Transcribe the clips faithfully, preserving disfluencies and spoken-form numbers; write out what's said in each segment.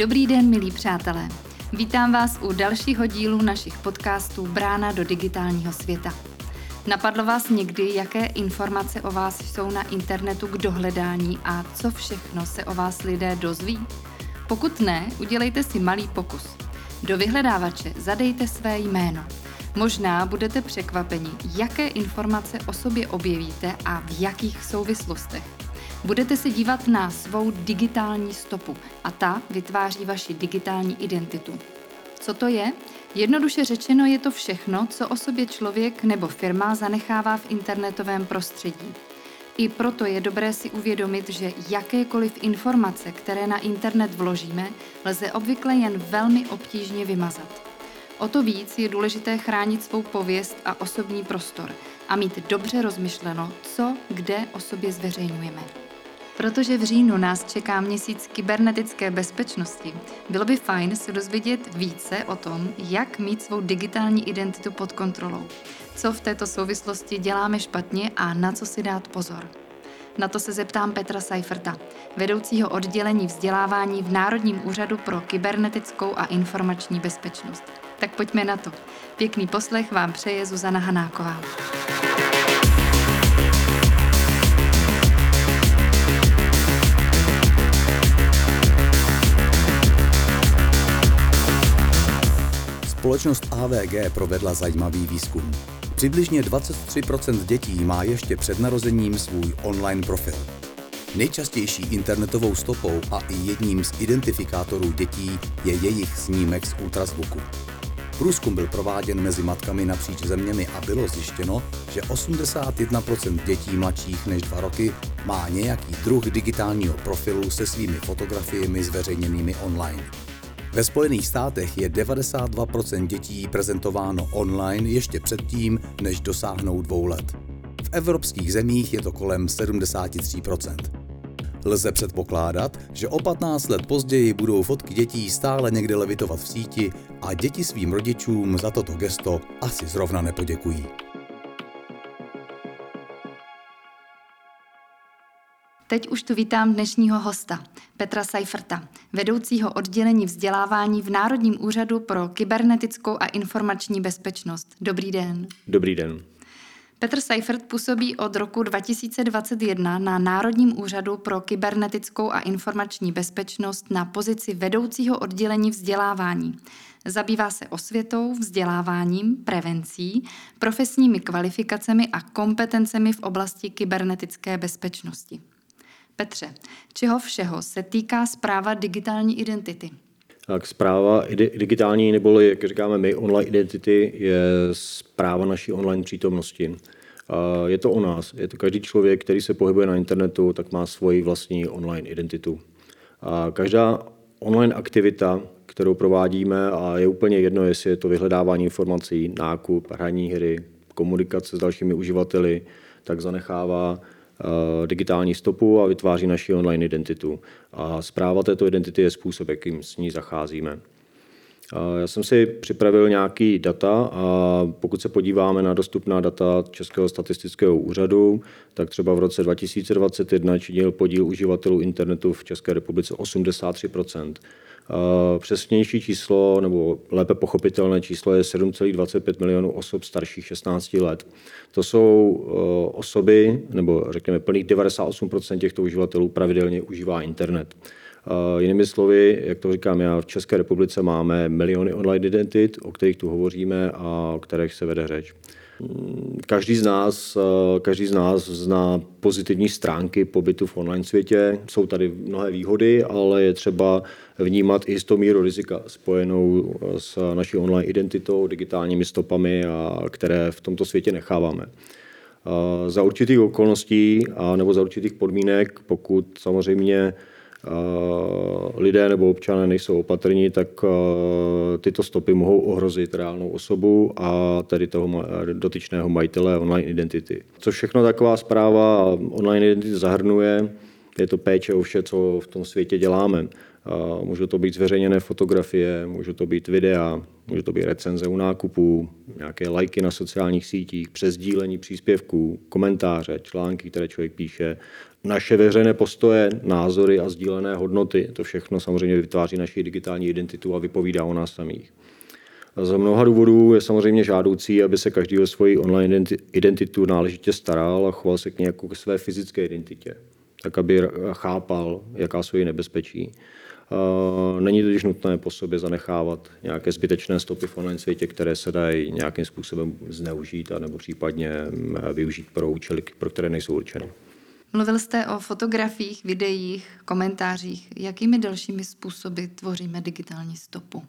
Dobrý den, milí přátelé. Vítám vás u dalšího dílu našich podcastů Brána do digitálního světa. Napadlo vás někdy, jaké informace o vás jsou na internetu k dohledání a co všechno se o vás lidé dozví? Pokud ne, udělejte si malý pokus. Do vyhledávače zadejte své jméno. Možná budete překvapeni, jaké informace o sobě objevíte a v jakých souvislostech. Budete se dívat na svou digitální stopu a ta vytváří vaši digitální identitu. Co to je? Jednoduše řečeno je to všechno, co o sobě člověk nebo firma zanechává v internetovém prostředí. I proto je dobré si uvědomit, že jakékoliv informace, které na internet vložíme, lze obvykle jen velmi obtížně vymazat. O to víc je důležité chránit svou pověst a osobní prostor a mít dobře rozmyšleno, co kde o sobě zveřejňujeme. Protože v říjnu nás čeká měsíc kybernetické bezpečnosti, bylo by fajn se dozvědět více o tom, jak mít svou digitální identitu pod kontrolou, co v této souvislosti děláme špatně a na co si dát pozor. Na to se zeptám Petra Seiferta, vedoucího oddělení vzdělávání v Národním úřadu pro kybernetickou a informační bezpečnost. Tak pojďme na to. Pěkný poslech vám přeje Zuzana Hanáková. Společnost A V G provedla zajímavý výzkum. Přibližně dvacet tři procent dětí má ještě před narozením svůj online profil. Nejčastější internetovou stopou a i jedním z identifikátorů dětí je jejich snímek z ultrazvuku. Průzkum byl prováděn mezi matkami napříč zeměmi a bylo zjištěno, že osmdesát jedna procent dětí mladších než dva roky má nějaký druh digitálního profilu se svými fotografiemi zveřejněnými online. Ve Spojených státech je devadesát dva procent dětí prezentováno online ještě předtím, než dosáhnou dvou let. V evropských zemích je to kolem sedmdesát tři procent. Lze předpokládat, že o patnáct let později budou fotky dětí stále někde levitovat v síti a děti svým rodičům za toto gesto asi zrovna nepoděkují. Teď už tu vítám dnešního hosta, Petra Seiferta, vedoucího oddělení vzdělávání v Národním úřadu pro kybernetickou a informační bezpečnost. Dobrý den. Dobrý den. Petr Seifert působí od roku dva tisíce dvacet jedna na Národním úřadu pro kybernetickou a informační bezpečnost na pozici vedoucího oddělení vzdělávání. Zabývá se osvětou, vzděláváním, prevencí, profesními kvalifikacemi a kompetencemi v oblasti kybernetické bezpečnosti. Petře, čeho všeho se týká správa digitální identity? Tak správa ide- digitální, neboli jak říkáme my, online identity, je správa naší online přítomnosti. Je to o nás. Je to každý člověk, který se pohybuje na internetu, tak má svoji vlastní online identitu. Každá online aktivita, kterou provádíme, a je úplně jedno, jestli je to vyhledávání informací, nákup, hraní hry, komunikace s dalšími uživateli, tak zanechává digitální stopu a vytváří naši online identitu. A správa této identity je způsob, jakým s ní zacházíme. Já jsem si připravil nějaký data a pokud se podíváme na dostupná data Českého statistického úřadu, tak třeba v roce dva tisíce dvacet jedna činil podíl uživatelů internetu v České republice osmdesát tři procent. Přesnější číslo, nebo lépe pochopitelné číslo, je sedm celá dvacet pět milionů osob starších šestnáct let. To jsou osoby, nebo řekněme plných devadesát osm procent těchto uživatelů pravidelně užívá internet. Jinými slovy, jak to říkám já, v České republice máme miliony online identit, o kterých tu hovoříme a o kterých se vede řeč. Každý z nás, každý z nás zná pozitivní stránky pobytu v online světě. Jsou tady mnohé výhody, ale je třeba vnímat i jistou míru rizika spojenou s naší online identitou, digitálními stopami, a které v tomto světě necháváme. Za určitých okolností a nebo za určitých podmínek, pokud samozřejmě lidé nebo občané nejsou opatrní, tak tyto stopy mohou ohrozit reálnou osobu a tedy toho dotyčného majitele online identity. Co všechno taková správa online identity zahrnuje, je to péče o vše, co v tom světě děláme. Můžou to být zveřejněné fotografie, můžou to být videa, může to být recenze u nákupů, nějaké lajky na sociálních sítích, přesdílení příspěvků, komentáře, články, které člověk píše, naše veřejné postoje, názory a sdílené hodnoty. To všechno samozřejmě vytváří naši digitální identitu a vypovídá o nás samých. Z mnoha důvodů je samozřejmě žádoucí, aby se každý o svoji online identitu náležitě staral a choval se k ní jako k své fyzické identitě, tak aby chápal, jaká jsou její nebezpečí. Není totiž nutné po sobě zanechávat nějaké zbytečné stopy v online světě, které se dají nějakým způsobem zneužít nebo případně využít pro účely, pro které nejsou určeny. Mluvil jste o fotografiích, videích, komentářích. Jakými dalšími způsoby tvoříme digitální stopu?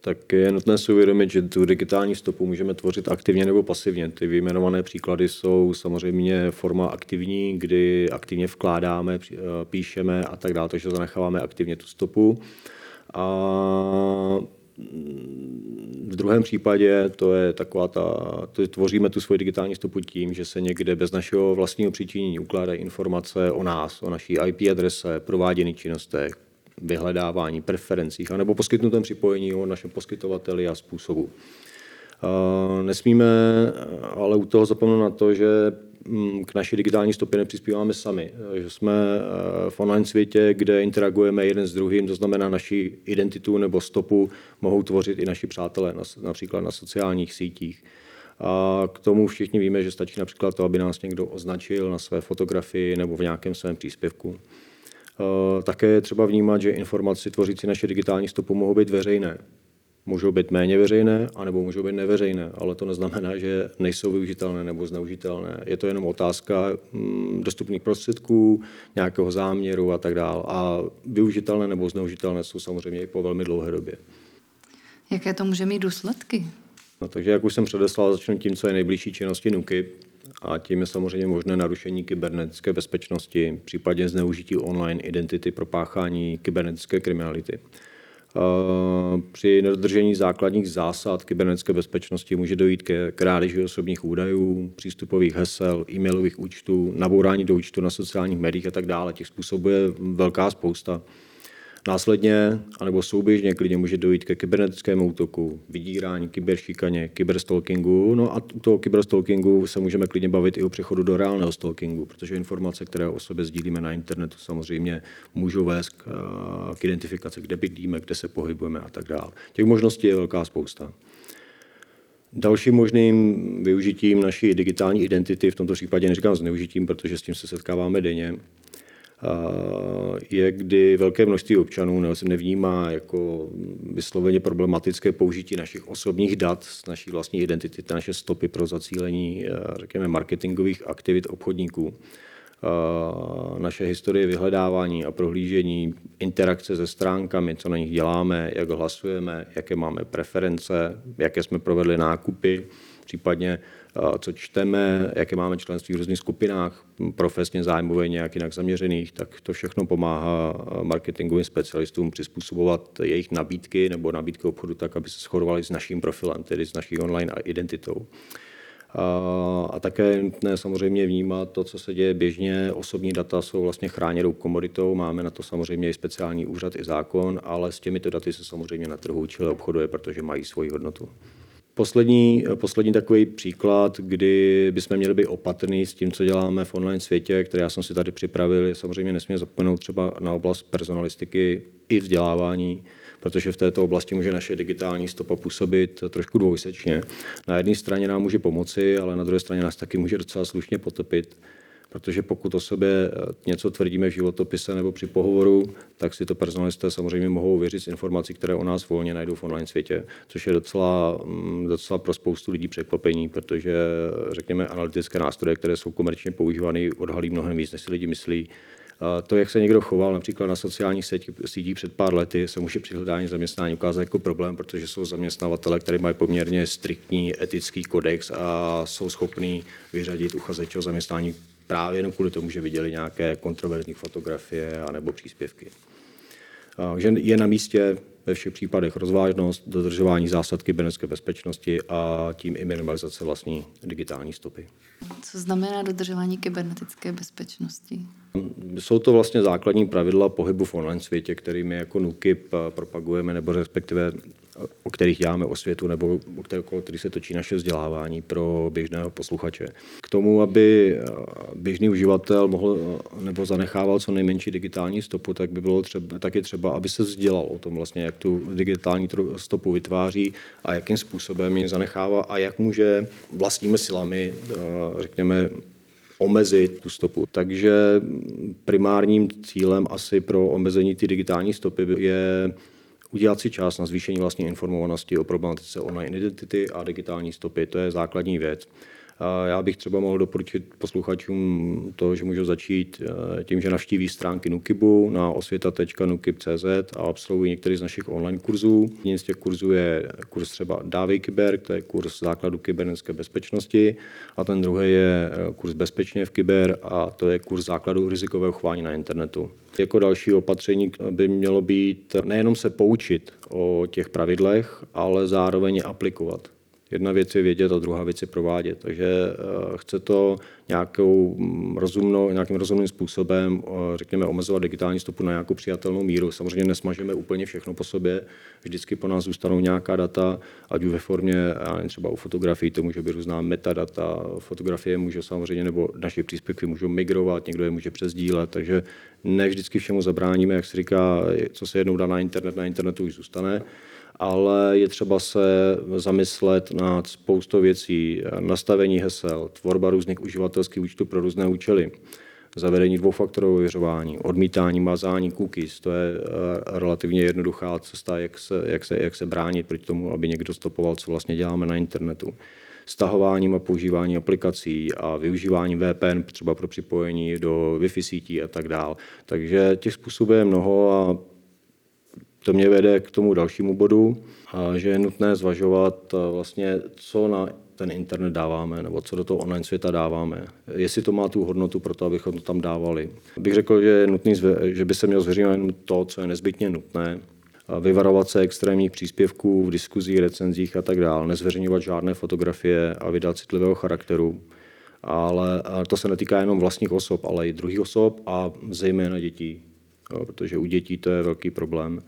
Tak je nutné si uvědomit, že tu digitální stopu můžeme tvořit aktivně nebo pasivně. Ty vyjmenované příklady jsou samozřejmě forma aktivní, kdy aktivně vkládáme, píšeme a tak dále, takže zanecháváme aktivně tu stopu. A v druhém případě to je taková ta, to tvoříme tu svoji digitální stopu tím, že se někde bez našeho vlastního přičinění ukládají informace o nás, o naší í pé adrese, prováděných činnostech, vyhledávání, preferencích, anebo poskytnutém připojení o našem poskytovateli a způsobu. Nesmíme ale u toho zapomenout na to, že k naší digitální stopě nepřispíváme sami. Že jsme v online světě, kde interagujeme jeden s druhým, to znamená naši identitu nebo stopu mohou tvořit i naši přátelé, například na sociálních sítích. A k tomu všichni víme, že stačí například to, aby nás někdo označil na své fotografii nebo v nějakém svém příspěvku. Také je třeba vnímat, že informace tvořící naše digitální stopu mohou být veřejné. Můžou být méně veřejné, anebo můžou být neveřejné, ale to neznamená, že nejsou využitelné nebo zneužitelné. Je to jenom otázka dostupných prostředků, nějakého záměru a tak dále. A využitelné nebo zneužitelné jsou samozřejmě i po velmi dlouhé době. Jaké to může mít důsledky? No, takže jak už jsem předeslal, začnu tím, co je nejbližší činnosti NÚKIB. A tím je samozřejmě možné narušení kybernetické bezpečnosti, případně zneužití online identity pro páchání kybernetické kriminality. Při nedodržení základních zásad kybernetické bezpečnosti může dojít ke krádeži osobních údajů, přístupových hesel, e-mailových účtů, nabourání do účtu na sociálních médiích a tak dále. Těch způsobů je velká spousta. Následně anebo souběžně klidně může dojít ke kybernetickému útoku, vydírání, kyberšikaně, kyberstalkingu. No a u toho kyberstalkingu se můžeme klidně bavit i o přechodu do reálného stalkingu, protože informace, které o sobě sdílíme na internetu, samozřejmě můžou vést k, k identifikaci, kde bydlíme, kde se pohybujeme a tak dále. Těch možností je velká spousta. Dalším možným využitím naší digitální identity, v tomto případě neříkám zneužitím, protože s tím se setkáváme denně, je, kdy velké množství občanů nevnímá jako vysloveně problematické použití našich osobních dat z naší vlastní identity, naše stopy pro zacílení, řekněme, marketingových aktivit obchodníků. Naše historie vyhledávání a prohlížení, interakce se stránkami, co na nich děláme, jak hlasujeme, jaké máme preference, jaké jsme provedli nákupy, případně co čteme, jaké máme členství v různých skupinách, profesně zájmově nějak jinak zaměřených, tak to všechno pomáhá marketingovým specialistům přizpůsobovat jejich nabídky nebo nabídky obchodu tak, aby se shodovaly s naším profilem, tedy s naší online identitou. A, a také je nutné samozřejmě vnímat to, co se děje běžně. Osobní data jsou vlastně chráněnou komoditou, máme na to samozřejmě i speciální úřad, i zákon, ale s těmito daty se samozřejmě na trhu čile obchoduje, protože mají svoji hodnotu. Poslední, poslední takový příklad, kdy bychom měli být opatrní s tím, co děláme v online světě, který já jsem si tady připravil, je samozřejmě nesmíme zapomenout třeba na oblast personalistiky i vzdělávání, protože v této oblasti může naše digitální stopa působit trošku dvojsečně. Na jedné straně nám může pomoci, ale na druhé straně nás taky může docela slušně potopit. Protože pokud o sobě něco tvrdíme v životopise nebo při pohovoru, tak si to personalisté samozřejmě mohou věřit z informací, které o nás volně najdou v online světě, což je docela, docela pro spoustu lidí překvapení, protože, řekněme, analytické nástroje, které jsou komerčně používány, odhalí mnohem víc, než si lidi myslí. To, jak se někdo choval například na sociálních sítích před pár lety, se může při hledání zaměstnání ukázat jako problém, protože jsou zaměstnavatelé, kteří mají poměrně striktní etický kodex a jsou schopní vyřadit uchazeče o zaměstnání právě jenom kvůli tomu, že viděli nějaké kontroverzní fotografie anebo příspěvky. Takže je na místě ve všech případech rozvážnost, dodržování zásad kybernetické bezpečnosti a tím i minimalizace vlastní digitální stopy. Co znamená dodržování kybernetické bezpečnosti? Jsou to vlastně základní pravidla pohybu v online světě, kterými jako N U K I P propagujeme, nebo respektive o kterých děláme osvětu, nebo o kterých se točí naše vzdělávání pro běžného posluchače. K tomu, aby běžný uživatel mohl nebo zanechával co nejmenší digitální stopu, tak by bylo třeba, taky třeba, aby se vzdělal o tom vlastně, jak tu digitální stopu vytváří a jakým způsobem ji zanechává a jak může vlastními silami, řekněme, omezit tu stopu. Takže primárním cílem asi pro omezení ty digitální stopy je udělat si čas na zvýšení vlastní informovanosti o problematice online identity a digitální stopy. To je základní věc. Já bych třeba mohl doporučit posluchačům to, že můžou začít tím, že navštíví stránky N U K I P u na osvěta tečka n u k i p tečka c z a absolvují některý z našich online kurzů. Jedním z těch kurzů je kurz třeba Dávej Kyber, to je kurz základu kybernetické bezpečnosti, a ten druhý je kurz Bezpečně v kyber a to je kurz základu rizikového chování na internetu. Jako další opatření by mělo být nejenom se poučit o těch pravidlech, ale zároveň je aplikovat. Jedna věc je vědět a druhá věc je provádět. Takže chce to nějakou rozumnou, nějakým rozumným způsobem, řekněme, omezovat digitální stopu na nějakou přijatelnou míru. Samozřejmě nesmažeme úplně všechno po sobě, vždycky po nás zůstanou nějaká data, ať už ve formě třeba u fotografií, to může být různá metadata, fotografie může samozřejmě, nebo naše příspěvky můžou migrovat, někdo je může přesdílet, takže ne vždycky všemu zabráníme, jak se říká, co se jednou dá na internet, na internetu už zůstane. Ale je třeba se zamyslet nad spoustou věcí, nastavení hesel, tvorba různých uživatelských účtů pro různé účely, zavedení dvoufaktorového ověřování, odmítání, mazání cookies, to je relativně jednoduchá cesta, jak se, jak se, jak se bránit proti tomu, aby někdo stopoval, co vlastně děláme na internetu. Stahováním a používání aplikací a využívání V P N třeba pro připojení do Wi-Fi sítí a tak dál. Takže těch způsobů je mnoho a to mě vede k tomu dalšímu bodu, že je nutné zvažovat vlastně, co na ten internet dáváme nebo co do toho online světa dáváme. Jestli to má tu hodnotu pro to, abychom to tam dávali. Bych řekl, že je nutný, že by se mělo zveřejňovat jenom to, co je nezbytně nutné. Vyvarovat se extrémních příspěvků v diskuzích, recenzích a tak dál. Nezveřejňovat žádné fotografie a videa citlivého charakteru. Ale to se netýká jenom vlastních osob, ale i druhých osob a zejména dětí, protože u dětí to je velký problém.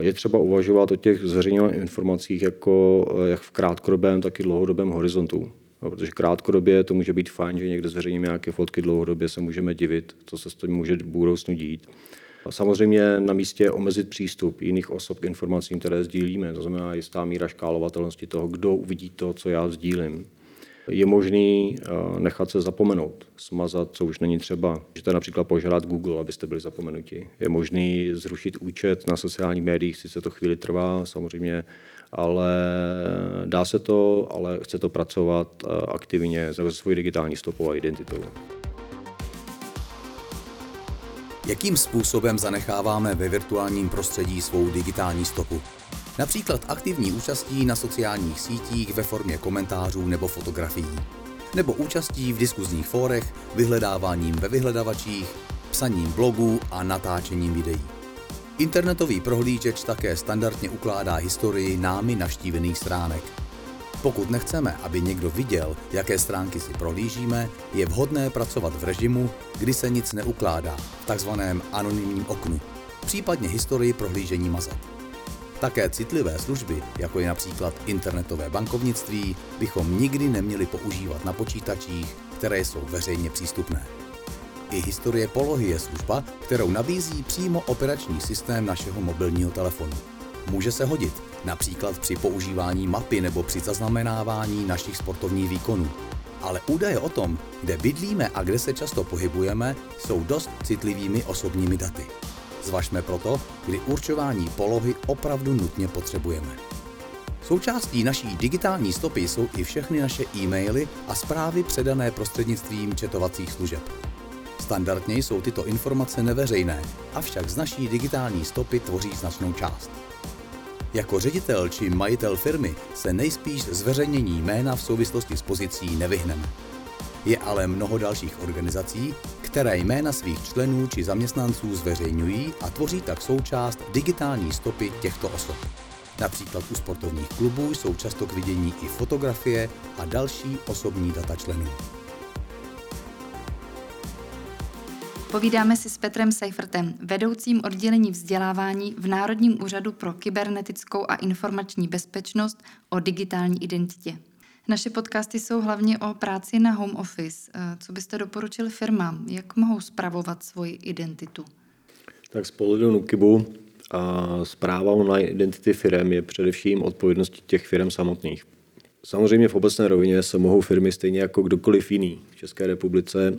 Je třeba uvažovat o těch zveřejňovaných informacích jako jak v krátkodobém, tak i dlouhodobém horizontu. Protože krátkodobě to může být fajn, že někde zveřejníme nějaké fotky, dlouhodobě se můžeme divit, co se s tím může v budoucnu dít. Samozřejmě na místě omezit přístup jiných osob k informacím, které sdílíme. To znamená jistá míra škálovatelnosti toho, kdo uvidí to, co já sdílím. Je možný nechat se zapomenout, smazat, co už není třeba. Můžete například požádat Google, abyste byli zapomenuti. Je možný zrušit účet na sociálních médiích, sice to chvíli trvá, samozřejmě, ale dá se to, ale chce to pracovat aktivně se svou digitální stopou a identitou. Jakým způsobem zanecháváme ve virtuálním prostředí svou digitální stopu? Například aktivní účastí na sociálních sítích ve formě komentářů nebo fotografií. Nebo účastí v diskuzních fórech, vyhledáváním ve vyhledavačích, psaním blogů a natáčením videí. Internetový prohlížeč také standardně ukládá historii námi navštívených stránek. Pokud nechceme, aby někdo viděl, jaké stránky si prohlížíme, je vhodné pracovat v režimu, kdy se nic neukládá, v takzvaném anonymním oknu, případně historii prohlížení mazat. Také citlivé služby, jako je například internetové bankovnictví, bychom nikdy neměli používat na počítačích, které jsou veřejně přístupné. I historie polohy je služba, kterou nabízí přímo operační systém našeho mobilního telefonu. Může se hodit, například při používání mapy nebo při zaznamenávání našich sportovních výkonů. Ale údaje o tom, kde bydlíme a kde se často pohybujeme, jsou dost citlivými osobními daty. Zvažme proto, kdy určování polohy opravdu nutně potřebujeme. Součástí naší digitální stopy jsou i všechny naše e-maily a zprávy předané prostřednictvím četovacích služeb. Standardně jsou tyto informace neveřejné, avšak z naší digitální stopy tvoří značnou část. Jako ředitel či majitel firmy se nejspíš zveřejnění jména v souvislosti s pozicí nevyhneme. Je ale mnoho dalších organizací, které jména svých členů či zaměstnanců zveřejňují a tvoří tak součást digitální stopy těchto osob. Například u sportovních klubů jsou často k vidění i fotografie a další osobní data členů. Povídáme si s Petrem Seifertem, vedoucím oddělení vzdělávání v Národním úřadu pro kybernetickou a informační bezpečnost o digitální identitě. Naše podcasty jsou hlavně o práci na home office. Co byste doporučil firmám? Jak mohou spravovat svoji identitu? Tak z pohledu NÚKIBu a správa online identity firem je především odpovědností těch firem samotných. Samozřejmě v obecné rovině se mohou firmy stejně jako kdokoliv jiný v České republice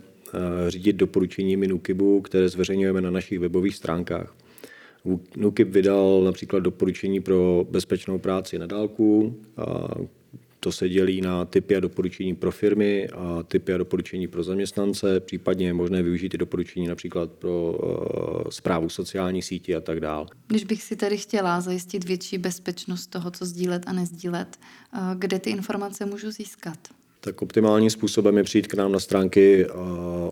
řídit doporučeními NÚKIBu, které zveřejňujeme na našich webových stránkách. NÚKIB vydal například doporučení pro bezpečnou práci na dálku. To se dělí na typy a doporučení pro firmy a typy a doporučení pro zaměstnance, případně je možné využít i doporučení například pro e, správu sociální sítě a tak dále. Když bych si tady chtěla zajistit větší bezpečnost toho, co sdílet a nezdílet, kde ty informace můžu získat? Tak optimálním způsobem je přijít k nám na stránky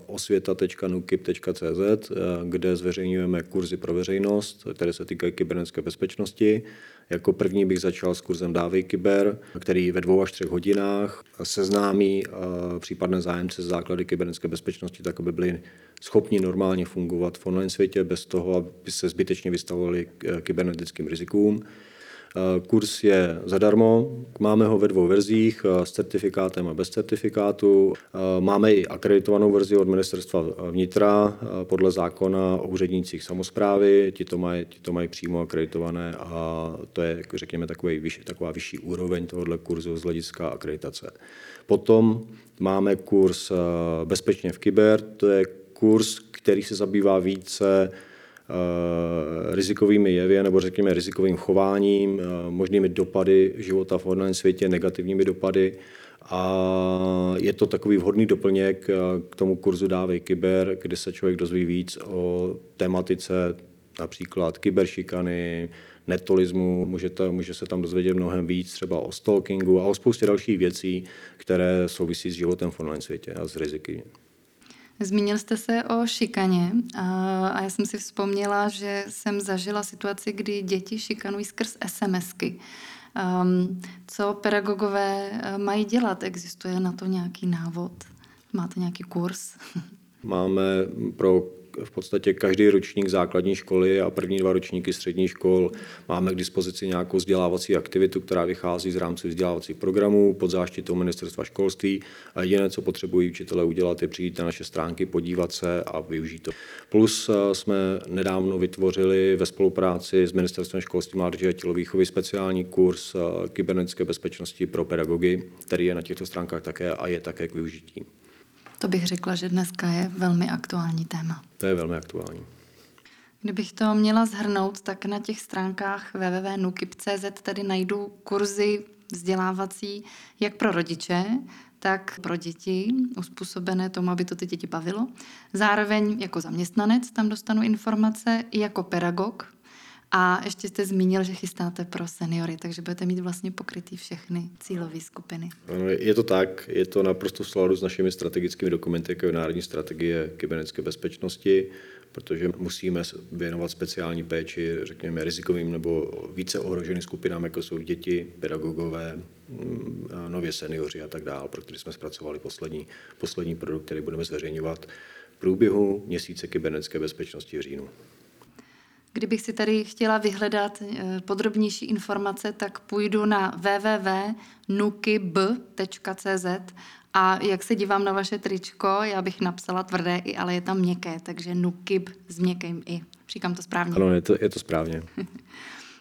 osvěta tečka nukib tečka cz, kde zveřejňujeme kurzy pro veřejnost, které se týkají kybernetické bezpečnosti. Jako první bych začal s kurzem Dávej Kyber, který ve dvou až třech hodinách seznámí případné zájemce z základy kybernetické bezpečnosti, tak aby byli schopni normálně fungovat v online světě bez toho, aby se zbytečně vystavovali kybernetickým rizikům. Kurs je zadarmo, máme ho ve dvou verzích, s certifikátem a bez certifikátu. Máme i akreditovanou verzi od Ministerstva vnitra podle zákona o úřednících samosprávy. Ti to mají, ti to mají přímo akreditované a to je, řekněme, takový vyšší, taková vyšší úroveň tohoto kurzu z hlediska akreditace. Potom máme kurz Bezpečně v kyber, to je kurz, který se zabývá více rizikovými jevy, nebo řekněme rizikovým chováním, možnými dopady života v online světě, negativními dopady. A je to takový vhodný doplněk k tomu kurzu Dávej Kyber, kde se člověk dozví víc o tematice například kyberšikany, netolismu, můžete, může se tam dozvědět mnohem víc třeba o stalkingu a o spoustě dalších věcí, které souvisí s životem v online světě a s riziky. Zmínil jste se o šikaně a já jsem si vzpomněla, že jsem zažila situaci, kdy děti šikanují skrz SMSky. Co pedagogové mají dělat? Existuje na to nějaký návod? Máte nějaký kurz? Máme pro v podstatě každý ročník základní školy a první dva ročníky středních škol máme k dispozici nějakou vzdělávací aktivitu, která vychází z rámce vzdělávacích programů pod záštitou Ministerstva školství a jediné, co potřebují učitelé udělat, je přijít na naše stránky, podívat se a využít to. Plus jsme nedávno vytvořili ve spolupráci s Ministerstvem školství, mládeže a tělovýchovy speciální kurz kybernetické bezpečnosti pro pedagogy, který je na těchto stránkách také a je také k využití. To bych řekla, že dneska je velmi aktuální téma. To je velmi aktuální. Kdybych to měla shrnout, tak na těch stránkách w w w tečka nukib tečka cz tady najdu kurzy vzdělávací jak pro rodiče, tak pro děti, uspůsobené tomu, aby to ty děti bavilo. Zároveň jako zaměstnanec tam dostanu informace i jako pedagog. A ještě jste zmínil, že chystáte pro seniory, takže budete mít vlastně pokrytý všechny cílové skupiny. Ano, je to tak, je to naprosto v souladu s našimi strategickými dokumenty, jako je Národní strategie kybernetické bezpečnosti, protože musíme věnovat speciální péči, řekněme, rizikovým nebo více ohroženým skupinám, jako jsou děti, pedagogové, nově seniori a tak dále, pro který jsme zpracovali poslední, poslední produkt, který budeme zveřejňovat v průběhu měsíce kybernetické bezpečnosti v říjnu. Kdybych si tady chtěla vyhledat podrobnější informace, tak půjdu na w w w tečka nukib tečka cz a jak se dívám na vaše tričko, já bych napsala tvrdé i, ale je tam měkké, takže nukib s měkkým i. Říkám to správně. Ano, je to, je to správně.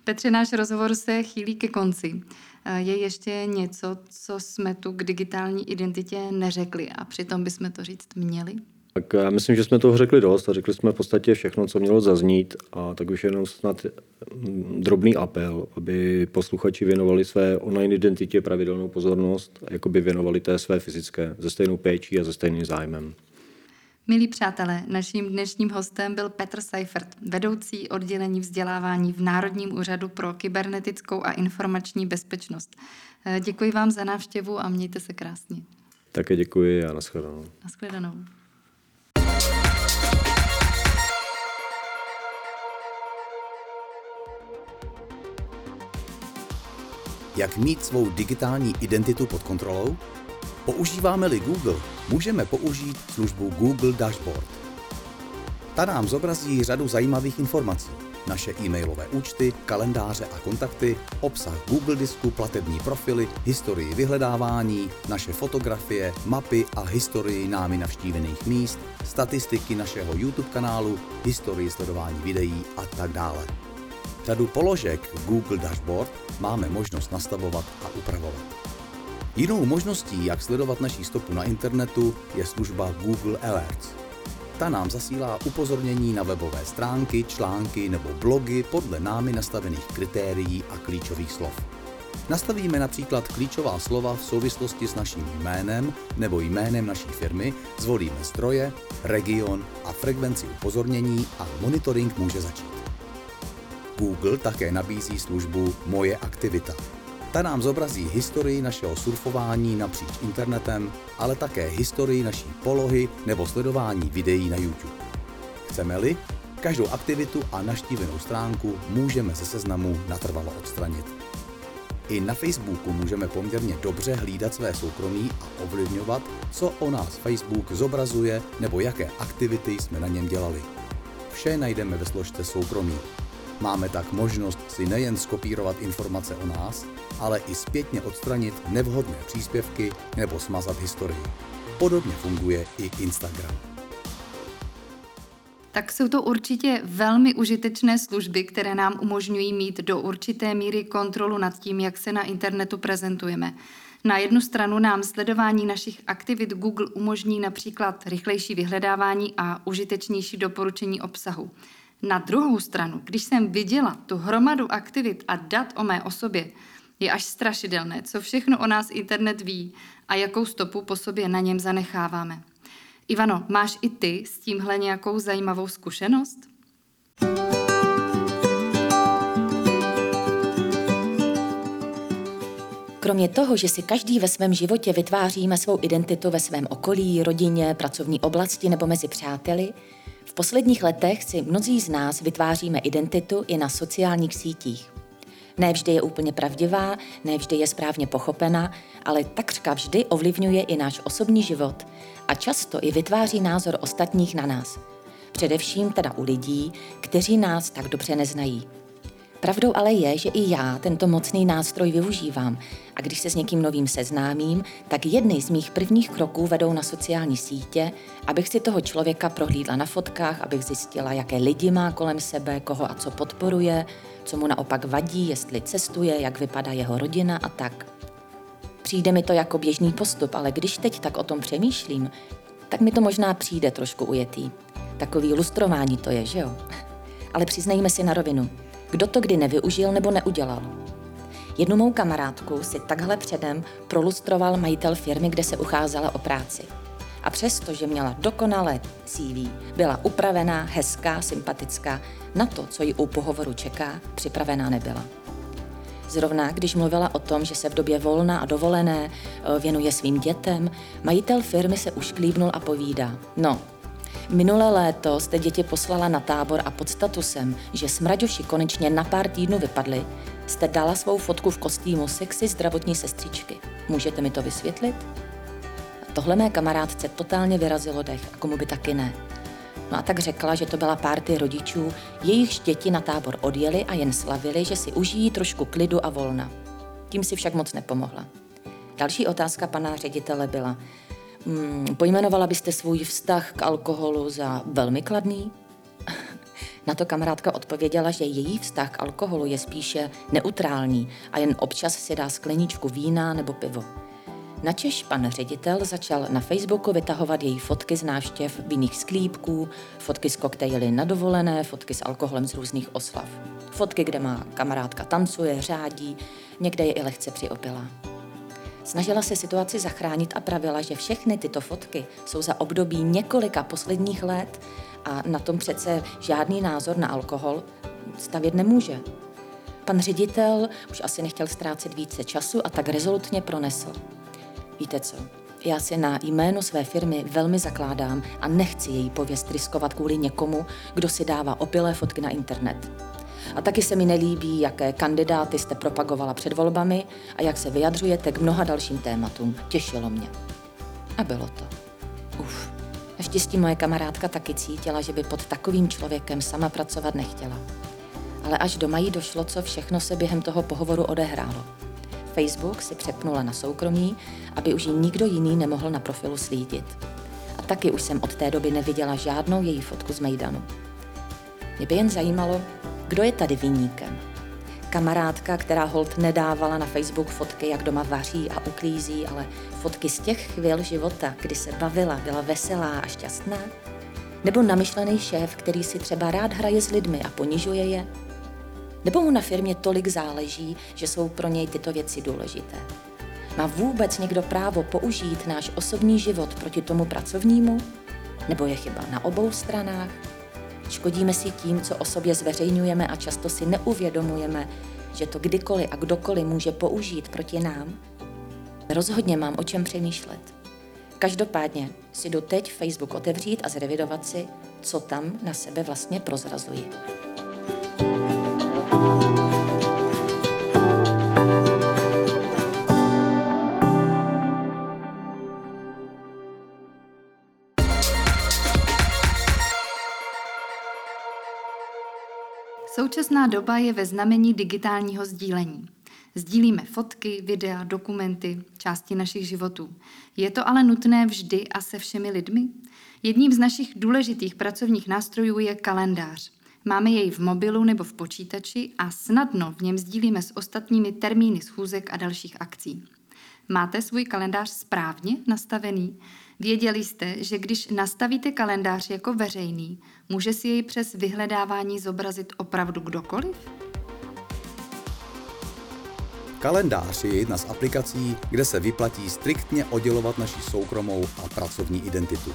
Petře, náš rozhovor se chýlí ke konci. Je ještě něco, co jsme tu k digitální identitě neřekli a přitom bychom to říct měli? Tak já myslím, že jsme toho řekli dost a řekli jsme v podstatě všechno, co mělo zaznít a tak už jenom snad drobný apel, aby posluchači věnovali své online identitě pravidelnou pozornost, jako by věnovali té své fyzické, ze stejnou péčí a ze stejným zájmem. Milí přátelé, naším dnešním hostem byl Petr Seifert, vedoucí oddělení vzdělávání v Národním úřadu pro kybernetickou a informační bezpečnost. Děkuji vám za návštěvu a mějte se krásně. Také děkuji a nashledanou. Nashledanou. Jak mít svou digitální identitu pod kontrolou? Používáme-li Google, můžeme použít službu Google Dashboard. Ta nám zobrazí řadu zajímavých informací. Naše e-mailové účty, kalendáře a kontakty, obsah Google disku, platební profily, historii vyhledávání, naše fotografie, mapy a historii námi navštívených míst, statistiky našeho YouTube kanálu, historii sledování videí a tak dále. Řadu položek Google Dashboard máme možnost nastavovat a upravovat. Jinou možností, jak sledovat naši stopu na internetu, je služba Google Alerts. Ta nám zasílá upozornění na webové stránky, články nebo blogy podle námi nastavených kritérií a klíčových slov. Nastavíme například klíčová slova v souvislosti s naším jménem nebo jménem naší firmy, zvolíme zdroje, region a frekvenci upozornění a monitoring může začít. Google také nabízí službu Moje aktivita. Ta nám zobrazí historii našeho surfování napříč internetem, ale také historii naší polohy nebo sledování videí na YouTube. Chceme-li, každou aktivitu a navštívenou stránku můžeme ze seznamu natrvalo odstranit. I na Facebooku můžeme poměrně dobře hlídat své soukromí a ovlivňovat, co o nás Facebook zobrazuje nebo jaké aktivity jsme na něm dělali. Vše najdeme ve složce soukromí. Máme tak možnost si nejen skopírovat informace o nás, ale i zpětně odstranit nevhodné příspěvky nebo smazat historii. Podobně funguje i Instagram. Tak jsou to určitě velmi užitečné služby, které nám umožňují mít do určité míry kontrolu nad tím, jak se na internetu prezentujeme. Na jednu stranu nám sledování našich aktivit Google umožní například rychlejší vyhledávání a užitečnější doporučení obsahu. Na druhou stranu, když jsem viděla tu hromadu aktivit a dat o mé osobě, je až strašidelné, co všechno o nás internet ví a jakou stopu po sobě na něm zanecháváme. Ivano, máš i ty s tímhle nějakou zajímavou zkušenost? Kromě toho, že si každý ve svém životě vytváříme svou identitu ve svém okolí, rodině, pracovní oblasti nebo mezi přáteli, v posledních letech si mnozí z nás vytváříme identitu i na sociálních sítích. Ne vždy je úplně pravdivá, ne vždy je správně pochopena, ale takřka vždy ovlivňuje i náš osobní život a často i vytváří názor ostatních na nás. Především teda u lidí, kteří nás tak dobře neznají. Pravdou ale je, že i já tento mocný nástroj využívám a když se s někým novým seznámím, tak jedny z mých prvních kroků vedou na sociální sítě, abych si toho člověka prohlídla na fotkách, abych zjistila, jaké lidi má kolem sebe, koho a co podporuje, co mu naopak vadí, jestli cestuje, jak vypadá jeho rodina a tak. Přijde mi to jako běžný postup, ale když teď tak o tom přemýšlím, tak mi to možná přijde trošku ujetý. Takový lustrování to je, že jo? Ale přiznejme si na rovinu. Kdo to kdy nevyužil nebo neudělal. Jednu mou kamarádku si takhle předem prolustroval majitel firmy, kde se ucházela o práci. A přesto, že měla dokonalé C V, byla upravená, hezká, sympatická, na to, co ji u pohovoru čeká, připravená nebyla. Zrovna, když mluvila o tom, že se v době volna a dovolené věnuje svým dětem, majitel firmy se ušklíbnul a povídá, no, minulé léto jste děti poslala na tábor a pod statusem, že smraďoši konečně na pár týdnů vypadli, jste dala svou fotku v kostýmu sexy zdravotní sestřičky. Můžete mi to vysvětlit? A tohle mé kamarádce totálně vyrazilo dech a komu by taky ne. No a tak řekla, že to byla párty rodičů, jejichž děti na tábor odjeli a jen slavili, že si užijí trošku klidu a volna. Tím si však moc nepomohla. Další otázka pana ředitele byla, Hmm, pojmenovala byste svůj vztah k alkoholu za velmi kladný? Na to kamarádka odpověděla, že její vztah k alkoholu je spíše neutrální a jen občas si dá skleničku vína nebo pivo. Načež pan ředitel začal na Facebooku vytahovat její fotky z návštěv vinných sklípků, fotky z koktejly na dovolené, fotky s alkoholem z různých oslav. Fotky, kde má kamarádka tancuje, řádí, někde je i lehce přiopilá. Snažila se situaci zachránit a pravila, že všechny tyto fotky jsou za období několika posledních let a na tom přece žádný názor na alkohol stavět nemůže. Pan ředitel už asi nechtěl ztrácet více času a tak rezolutně pronesl. Víte co, já si na jméno své firmy velmi zakládám a nechci její pověst riskovat kvůli někomu, kdo si dává opilé fotky na internet. A taky se mi nelíbí, jaké kandidáty jste propagovala před volbami a jak se vyjadřujete k mnoha dalším tématům. Těšilo mě. A bylo to. Uf, Naštěstí moje kamarádka taky cítila, že by pod takovým člověkem sama pracovat nechtěla. Ale až doma jí došlo, co všechno se během toho pohovoru odehrálo. Facebook si přepnula na soukromí, aby už ji nikdo jiný nemohl na profilu slídit. A taky už jsem od té doby neviděla žádnou její fotku z mejdanu. Mě by jen zajímalo, kdo je tady viníkem. Kamarádka, která holt nedávala na Facebook fotky, jak doma vaří a uklízí, ale fotky z těch chvil života, kdy se bavila, byla veselá a šťastná? Nebo namyšlený šéf, který si třeba rád hraje s lidmi a ponižuje je? Nebo mu na firmě tolik záleží, že jsou pro něj tyto věci důležité? Má vůbec někdo právo použít náš osobní život proti tomu pracovnímu? Nebo je chyba na obou stranách? Škodíme si tím, co o sobě zveřejňujeme a často si neuvědomujeme, že to kdykoliv a kdokoliv může použít proti nám? Rozhodně mám o čem přemýšlet. Každopádně si jdu teď Facebook otevřít a zrevidovat si, co tam na sebe vlastně prozrazuji. Současná doba je ve znamení digitálního sdílení. Sdílíme fotky, videa, dokumenty, části našich životů. Je to ale nutné vždy a se všemi lidmi? Jedním z našich důležitých pracovních nástrojů je kalendář. Máme jej v mobilu nebo v počítači a snadno v něm sdílíme s ostatními termíny schůzek a dalších akcí. Máte svůj kalendář správně nastavený? Věděli jste, že když nastavíte kalendář jako veřejný, může si jej přes vyhledávání zobrazit opravdu kdokoliv? Kalendář je jedna z aplikací, kde se vyplatí striktně oddělovat naši soukromou a pracovní identitu.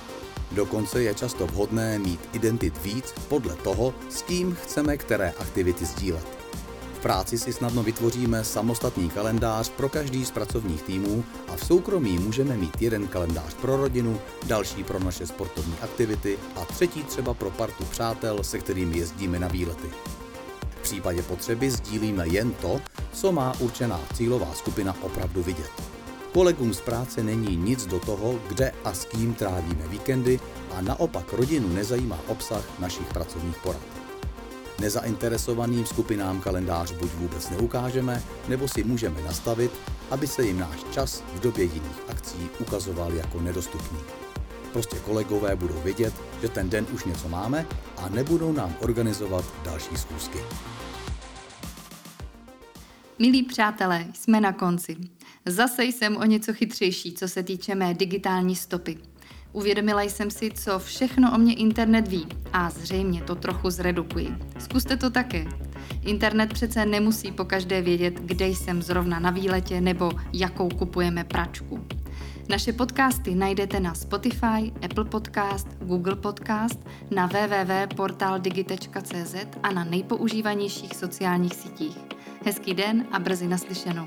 Dokonce je často vhodné mít identit víc podle toho, s kým chceme které aktivity sdílet. V práci si snadno vytvoříme samostatný kalendář pro každý z pracovních týmů a v soukromí můžeme mít jeden kalendář pro rodinu, další pro naše sportovní aktivity a třetí třeba pro partu přátel, se kterými jezdíme na výlety. V případě potřeby sdílíme jen to, co má určená cílová skupina opravdu vidět. Kolegům z práce není nic do toho, kde a s kým trávíme víkendy a naopak rodinu nezajímá obsah našich pracovních porad. Nezainteresovaným skupinám kalendář buď vůbec neukážeme, nebo si můžeme nastavit, aby se jim náš čas v době jiných akcí ukazoval jako nedostupný. Prostě kolegové budou vědět, že ten den už něco máme a nebudou nám organizovat další schůzky. Milí přátelé, jsme na konci. Zase jsem o něco chytřejší, co se týče mé digitální stopy. Uvědomila jsem si, co všechno o mě internet ví a zřejmě to trochu zredukuji. Zkuste to také. Internet přece nemusí pokaždé vědět, kde jsem zrovna na výletě nebo jakou kupujeme pračku. Naše podcasty najdete na Spotify, Apple Podcast, Google Podcast, na w w w tečka portal digitečka cé zet a na nejpoužívanějších sociálních sítích. Hezký den a brzy naslyšenou.